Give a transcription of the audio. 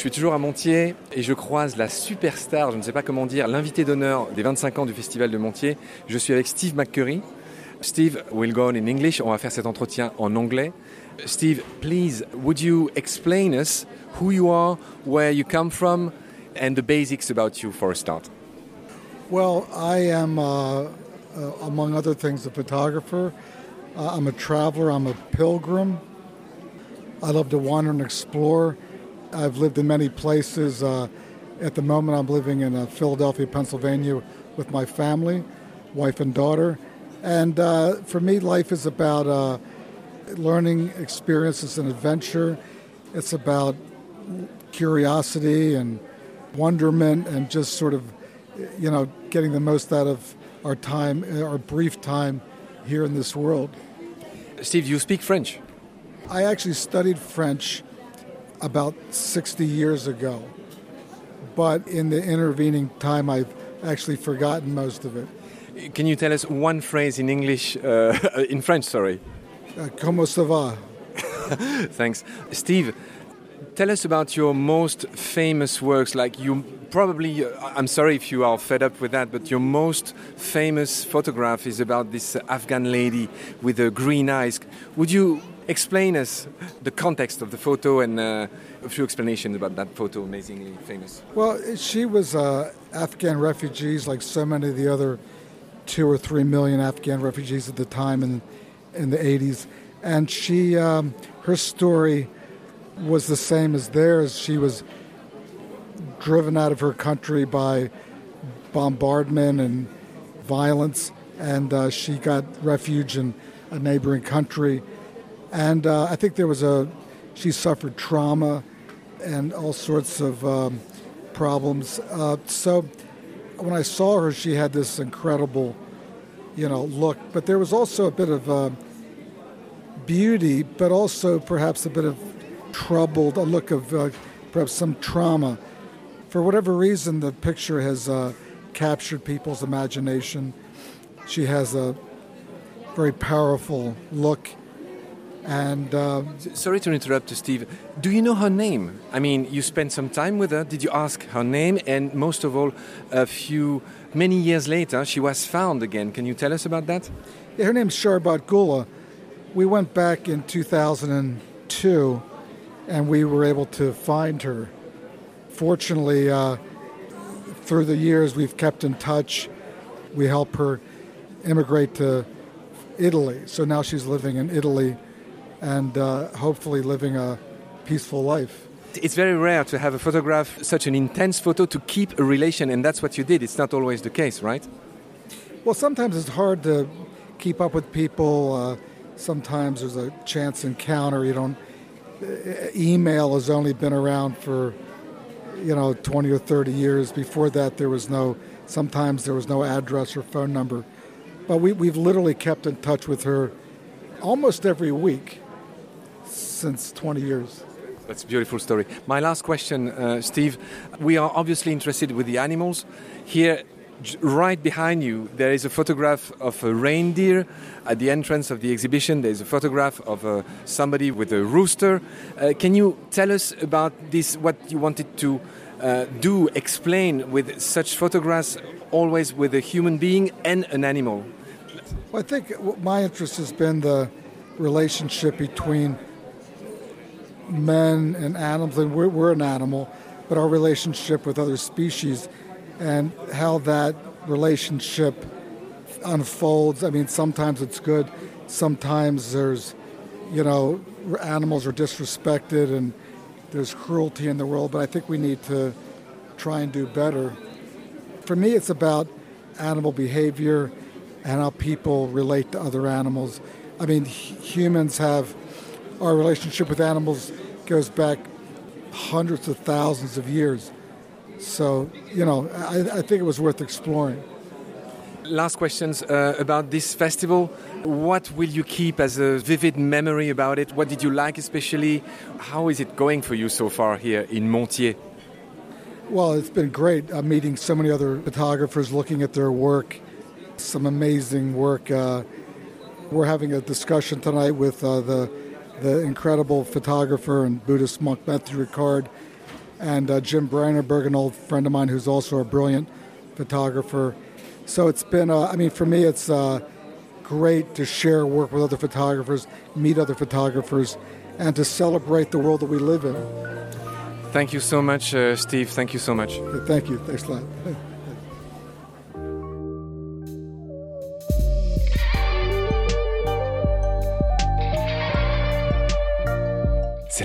suis toujours à Montier et je croise la superstar, je ne sais pas comment dire, l'invité d'honneur des 25 ans du Festival de Montier. Je suis avec Steve McCurry. Steve, we'll go on in English. On va faire cet entretien en anglais. Steve, please, would you explain us who you are, where you come from, and the basics about you for a start? Well, I am, among other things, a photographer. I'm a traveler. I'm a pilgrim. I love to wander and explore. I've lived in many places. At the moment, I'm living in Philadelphia, Pennsylvania, with my family, wife and daughter. And for me, life is about learning experiences and adventure. It's about curiosity and wonderment and just sort of, you know, getting the most out of our time, our brief time here in this world. Steve, you speak French. I actually studied French about 60 years ago, but in the intervening time, I've actually forgotten most of it. Can you tell us one phrase in English, in French, sorry? Comment ça va? Thanks. Steve, tell us about your most famous works, like you probably, I'm sorry if you are fed up with that, but your most famous photograph is about this Afghan lady with the green eyes. Would you explain us the context of the photo and a few explanations about that photo, amazingly famous? Well, she was Afghan refugees, like so many of the other 2 or 3 million Afghan refugees at the time in the 80s. And she, her story was the same as theirs. She was driven out of her country by bombardment and violence, and she got refuge in a neighboring country. And I think there was she suffered trauma and all sorts of problems. So when I saw her, she had this incredible, you know, look. But there was also a bit of beauty, but also perhaps a bit of troubled, a look of perhaps some trauma. For whatever reason, the picture has captured people's imagination. She has a very powerful look. And sorry to interrupt, Steve. Do you know her name? I mean, you spent some time with her. Did you ask her name? And most of all, many years later, she was found again. Can you tell us about that? Yeah, her name's Sharbat Gula. We went back in 2002, and we were able to find her. Fortunately, through the years, we've kept in touch. We helped her immigrate to Italy. So now she's living in Italy, and hopefully living a peaceful life. It's very rare to have a photograph, such an intense photo, to keep a relation, and that's what you did. It's not always the case, right? Well, sometimes it's hard to keep up with people. Sometimes there's a chance encounter. You don't. Email has only been around for, 20 or 30 years. Before that, sometimes there was no address or phone number. But we've literally kept in touch with her almost every week since 20 years. That's a beautiful story. My last question, Steve. We are obviously interested with the animals. Here, right behind you, there is a photograph of a reindeer. At the entrance of the exhibition, there is a photograph of somebody with a rooster. Can you tell us about this, what you wanted to do, explain with such photographs, always with a human being and an animal? Well, I think my interest has been the relationship between men and animals, and we're an animal, but our relationship with other species and how that relationship unfolds. I mean, sometimes it's good, sometimes there's, animals are disrespected and there's cruelty in the world, but I think we need to try and do better. For me, it's about animal behavior and how people relate to other animals. I mean, humans have, our relationship with animals goes back hundreds of thousands of years. So, I think it was worth exploring. Last questions about this festival. What will you keep as a vivid memory about it? What did you like especially? How is it going for you so far here in Montier? Well, it's been great meeting so many other photographers, looking at their work. Some amazing work. We're having a discussion tonight with the incredible photographer and Buddhist monk Matthieu Ricard, and Jim Brinerberg, an old friend of mine who's also a brilliant photographer. So it's been, for me, it's great to share work with other photographers, meet other photographers, and to celebrate the world that we live in. Thank you so much, Steve. Thank you so much. Yeah, thank you. Thanks a lot. C'est